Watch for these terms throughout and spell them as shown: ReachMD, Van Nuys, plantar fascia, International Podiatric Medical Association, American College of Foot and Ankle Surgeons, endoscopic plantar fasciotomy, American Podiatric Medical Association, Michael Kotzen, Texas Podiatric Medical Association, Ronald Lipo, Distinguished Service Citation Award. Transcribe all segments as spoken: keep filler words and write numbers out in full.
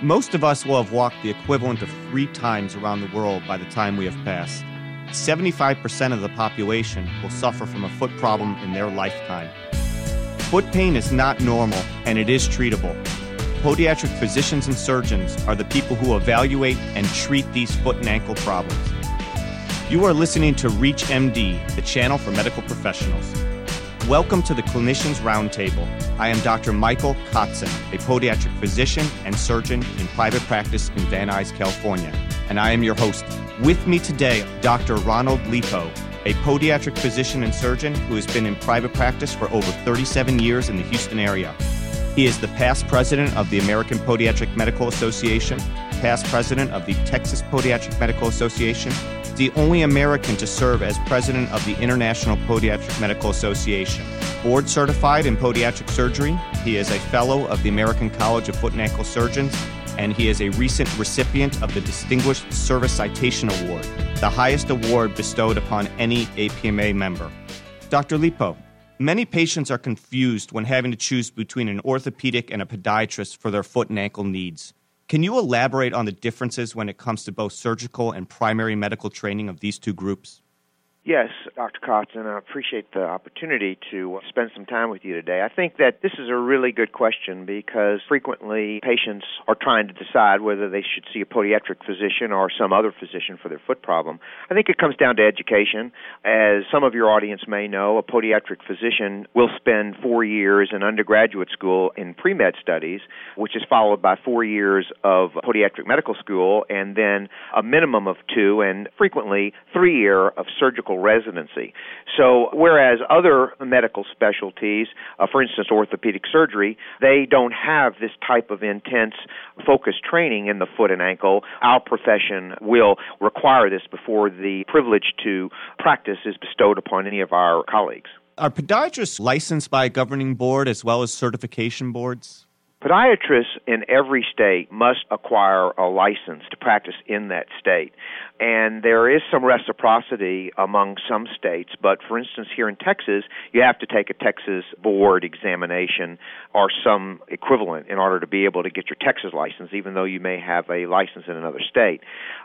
Most of us will have walked the equivalent of three times around the world by the time we have passed. seventy-five percent of the population will suffer from a foot problem in their lifetime. Foot pain is not normal, and it is treatable. Podiatric physicians and surgeons are the people who evaluate and treat these foot and ankle problems. You are listening to ReachMD, the channel for medical professionals. Welcome to the Clinicians Roundtable. I am Doctor Michael Kotzen, a podiatric physician and surgeon in private practice in Van Nuys, California, and I am your host. With me today, Doctor Ronald Lipo, a podiatric physician and surgeon who has been in private practice for over thirty-seven years in the Houston area. He is the past president of the American Podiatric Medical Association, past president of the Texas Podiatric Medical Association, the only American to serve as president of the International Podiatric Medical Association. Board certified in podiatric surgery, he is a fellow of the American College of Foot and Ankle Surgeons, and he is a recent recipient of the Distinguished Service Citation Award, the highest award bestowed upon any A P M A member. Doctor Lipo, many patients are confused when having to choose between an orthopedic and a podiatrist for their foot and ankle needs. Can you elaborate on the differences when it comes to both surgical and primary medical training of these two groups? Yes, Doctor Kotzen, I appreciate the opportunity to spend some time with you today. I think that this is a really good question because frequently patients are trying to decide whether they should see a podiatric physician or some other physician for their foot problem. I think it comes down to education. As some of your audience may know, a podiatric physician will spend four years in undergraduate school in pre-med studies, which is followed by four years of podiatric medical school and then a minimum of two and frequently three years of surgical residency. So whereas other medical specialties, uh, for instance, orthopedic surgery, they don't have this type of intense focused training in the foot and ankle. Our profession will require this before the privilege to practice is bestowed upon any of our colleagues. Are podiatrists licensed by a governing board as well as certification boards? Podiatrists in every state must acquire a license to practice in that state, and there is some reciprocity among some states, but for instance, here in Texas, you have to take a Texas board examination or some equivalent in order to be able to get your Texas license, even though you may have a license in another state.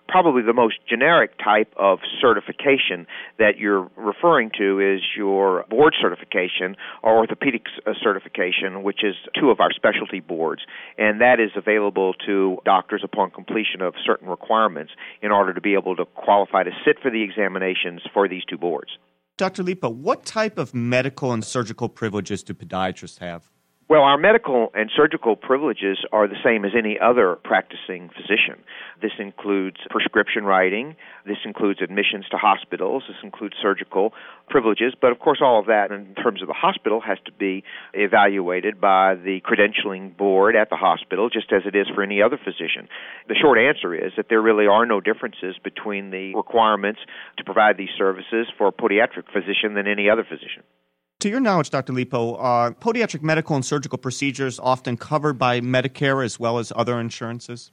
Probably the most generic type of certification that you're referring to is your board certification or orthopedic certification, which is two of our specialty boards, and that is available to doctors upon completion of certain requirements in order to be able to qualify to sit for the examinations for these two boards. Doctor Lipo, what type of medical and surgical privileges do podiatrists have? Well, our medical and surgical privileges are the same as any other practicing physician. This includes prescription writing. This includes admissions to hospitals. This includes surgical privileges. But, of course, all of that in terms of the hospital has to be evaluated by the credentialing board at the hospital, just as it is for any other physician. The short answer is that there really are no differences between the requirements to provide these services for a podiatric physician than any other physician. To your knowledge, Doctor Lipo, are podiatric medical and surgical procedures often covered by Medicare as well as other insurances?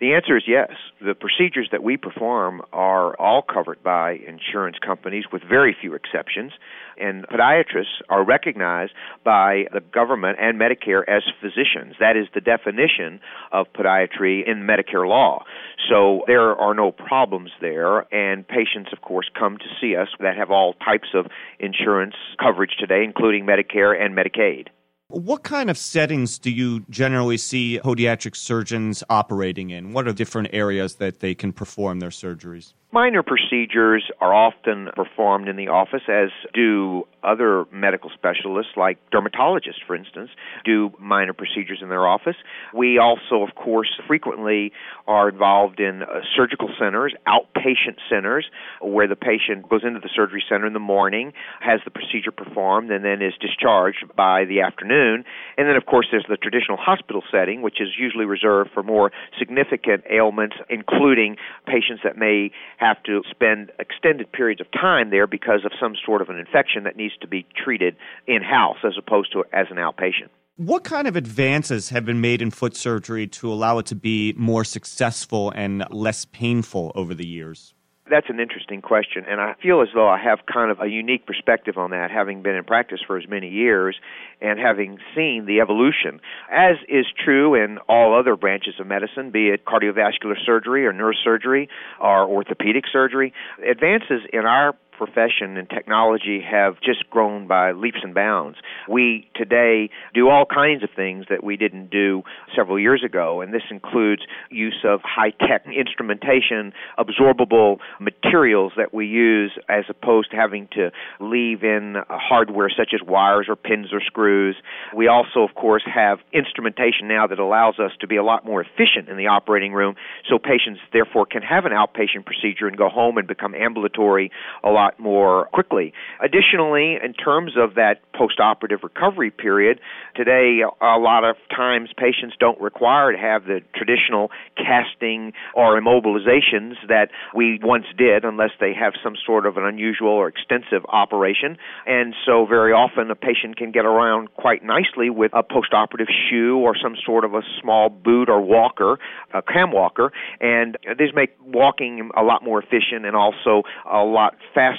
The answer is yes. The procedures that we perform are all covered by insurance companies with very few exceptions, and podiatrists are recognized by the government and Medicare as physicians. That is the definition of podiatry in Medicare law. So there are no problems there, and patients, of course, come to see us that have all types of insurance coverage today, including Medicare and Medicaid. What kind of settings do you generally see podiatric surgeons operating in? What are different areas that they can perform their surgeries? Minor procedures are often performed in the office, as do other medical specialists, like dermatologists, for instance, do minor procedures in their office. We also, of course, frequently are involved in uh, surgical centers, outpatient centers, where the patient goes into the surgery center in the morning, has the procedure performed, and then is discharged by the afternoon. And then, of course, there's the traditional hospital setting, which is usually reserved for more significant ailments, including patients that may have to spend extended periods of time there because of some sort of an infection that needs to be treated in-house as opposed to as an outpatient. What kind of advances have been made in foot surgery to allow it to be more successful and less painful over the years? That's an interesting question, and I feel as though I have kind of a unique perspective on that, having been in practice for as many years and having seen the evolution, as is true in all other branches of medicine, be it cardiovascular surgery or neurosurgery or orthopedic surgery. Advances in our profession and technology have just grown by leaps and bounds. We today do all kinds of things that we didn't do several years ago, and this includes use of high-tech instrumentation, absorbable materials that we use as opposed to having to leave in hardware such as wires or pins or screws. We also, of course, have instrumentation now that allows us to be a lot more efficient in the operating room, so patients, therefore, can have an outpatient procedure and go home and become ambulatory a lot more quickly. Additionally, in terms of that post-operative recovery period, today a lot of times patients don't require to have the traditional casting or immobilizations that we once did unless they have some sort of an unusual or extensive operation. And so very often a patient can get around quite nicely with a post-operative shoe or some sort of a small boot or walker, a cam walker, and these make walking a lot more efficient and also a lot faster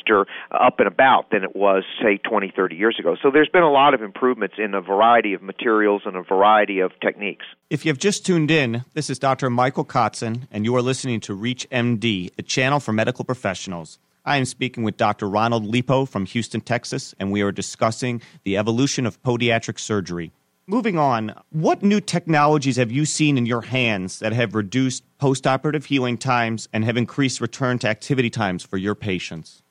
up and about than it was, say, twenty, thirty years ago. So there's been a lot of improvements in a variety of materials and a variety of techniques. If you've just tuned in, this is Doctor Michael Kotzen, and you are listening to ReachMD, a channel for medical professionals. I am speaking with Doctor Ronald Lipo from Houston, Texas, and we are discussing the evolution of podiatric surgery. Moving on, what new technologies have you seen in your hands that have reduced postoperative healing times and have increased return to activity times for your patients?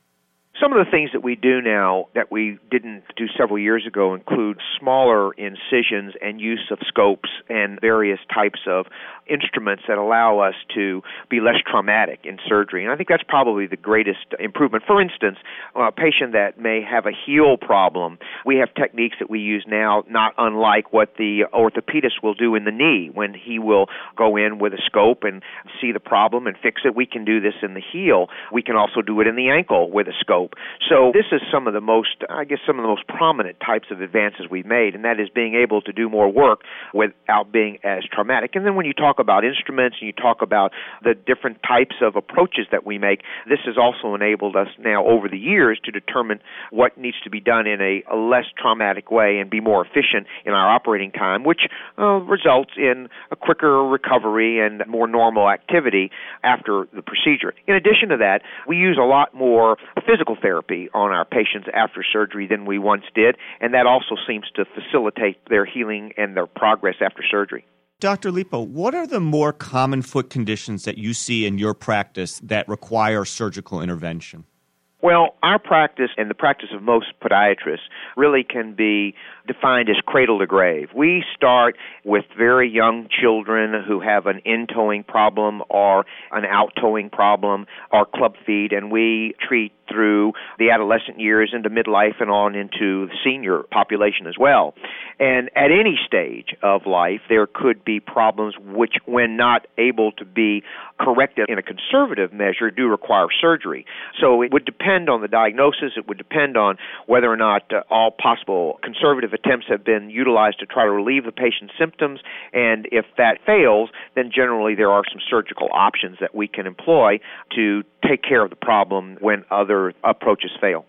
Some of the things that we do now that we didn't do several years ago include smaller incisions and use of scopes and various types of instruments that allow us to be less traumatic in surgery. And I think that's probably the greatest improvement. For instance, a patient that may have a heel problem, we have techniques that we use now, not unlike what the orthopedist will do in the knee when he will go in with a scope and see the problem and fix it. We can do this in the heel. We can also do it in the ankle with a scope. So this is some of the most, I guess, some of the most prominent types of advances we've made, and that is being able to do more work without being as traumatic. And then when you talk about instruments and you talk about the different types of approaches that we make, this has also enabled us now over the years to determine what needs to be done in a, a less traumatic way and be more efficient in our operating time, which uh, results in a quicker recovery and more normal activity after the procedure. In addition to that, we use a lot more physical therapy on our patients after surgery than we once did, and that also seems to facilitate their healing and their progress after surgery. Doctor Lipo, what are the more common foot conditions that you see in your practice that require surgical intervention? Well, our practice and the practice of most podiatrists really can be defined as cradle to grave. We start with very young children who have an in-toeing problem or an out-toeing problem or club feet, and we treat through the adolescent years into midlife and on into the senior population as well. And at any stage of life, there could be problems which, when not able to be corrected in a conservative measure, do require surgery. So it would depend on the diagnosis. It would depend on whether or not uh, all possible conservative attempts have been utilized to try to relieve the patient's symptoms. And if that fails, then generally there are some surgical options that we can employ to take care of the problem when other approaches fail.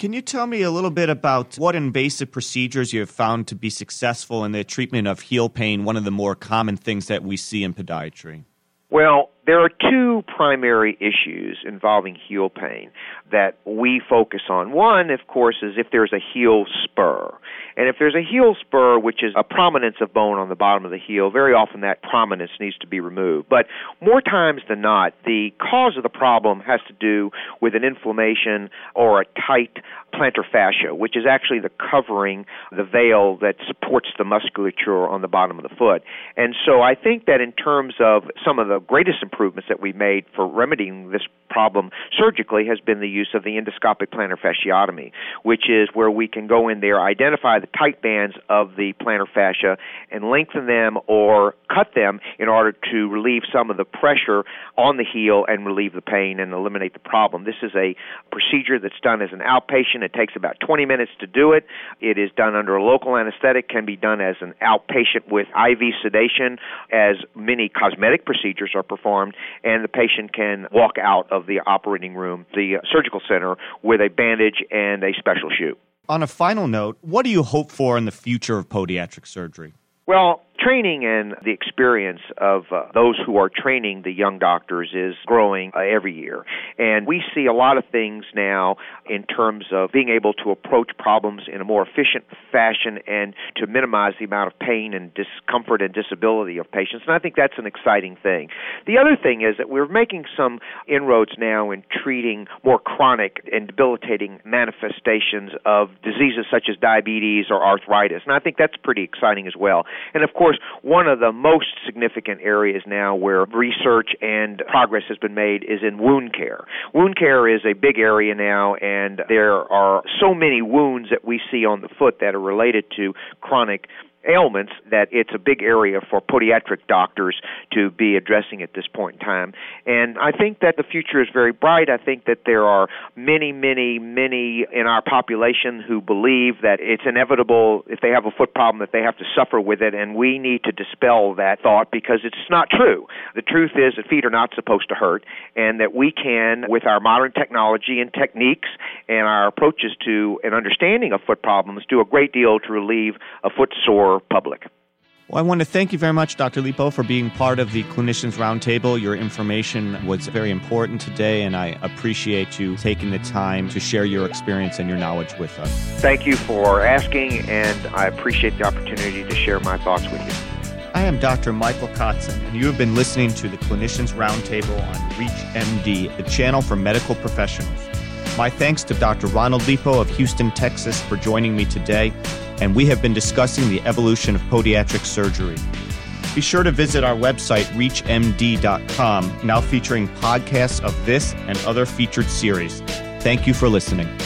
Can you tell me a little bit about what invasive procedures you have found to be successful in the treatment of heel pain, one of the more common things that we see in podiatry? Well, there are two primary issues involving heel pain that we focus on. One, of course, is if there's a heel spur. And if there's a heel spur, which is a prominence of bone on the bottom of the heel, very often that prominence needs to be removed. But more times than not, the cause of the problem has to do with an inflammation or a tight plantar fascia, which is actually the covering, the veil that supports the musculature on the bottom of the foot. And so I think that in terms of some of the greatest improvements that we've made for remedying this problem surgically has been the use of the endoscopic plantar fasciotomy, which is where we can go in there, identify the tight bands of the plantar fascia and lengthen them or cut them in order to relieve some of the pressure on the heel and relieve the pain and eliminate the problem. This is a procedure that's done as an outpatient. It takes about twenty minutes to do it. It is done under a local anesthetic, can be done as an outpatient with I V sedation, as many cosmetic procedures are performed performed, and the patient can walk out of the operating room, the surgical center, with a bandage and a special shoe. On a final note, what do you hope for in the future of podiatric surgery? Well, training and the experience of uh, those who are training the young doctors is growing uh, every year. And we see a lot of things now in terms of being able to approach problems in a more efficient fashion and to minimize the amount of pain and discomfort and disability of patients. And I think that's an exciting thing. The other thing is that we're making some inroads now in treating more chronic and debilitating manifestations of diseases such as diabetes or arthritis. And I think that's pretty exciting as well. And of course, one of the most significant areas now where research and progress has been made is in wound care. Wound care is a big area now, and there are so many wounds that we see on the foot that are related to chronic ailments that it's a big area for podiatric doctors to be addressing at this point in time. And I think that the future is very bright. I think that there are many, many, many in our population who believe that it's inevitable if they have a foot problem that they have to suffer with it, and we need to dispel that thought because it's not true. The truth is that feet are not supposed to hurt, and that we can, with our modern technology and techniques and our approaches to an understanding of foot problems, do a great deal to relieve a foot sore public. Well, I want to thank you very much, Doctor Lipo, for being part of the Clinicians Roundtable. Your information was very important today, and I appreciate you taking the time to share your experience and your knowledge with us. Thank you for asking, and I appreciate the opportunity to share my thoughts with you. I am Doctor Michael Kotzen, and you have been listening to the Clinicians Roundtable on ReachMD, the channel for medical professionals. My thanks to Doctor Ronald Lipo of Houston, Texas, for joining me today. And we have been discussing the evolution of podiatric surgery. Be sure to visit our website, reach m d dot com, now featuring podcasts of this and other featured series. Thank you for listening.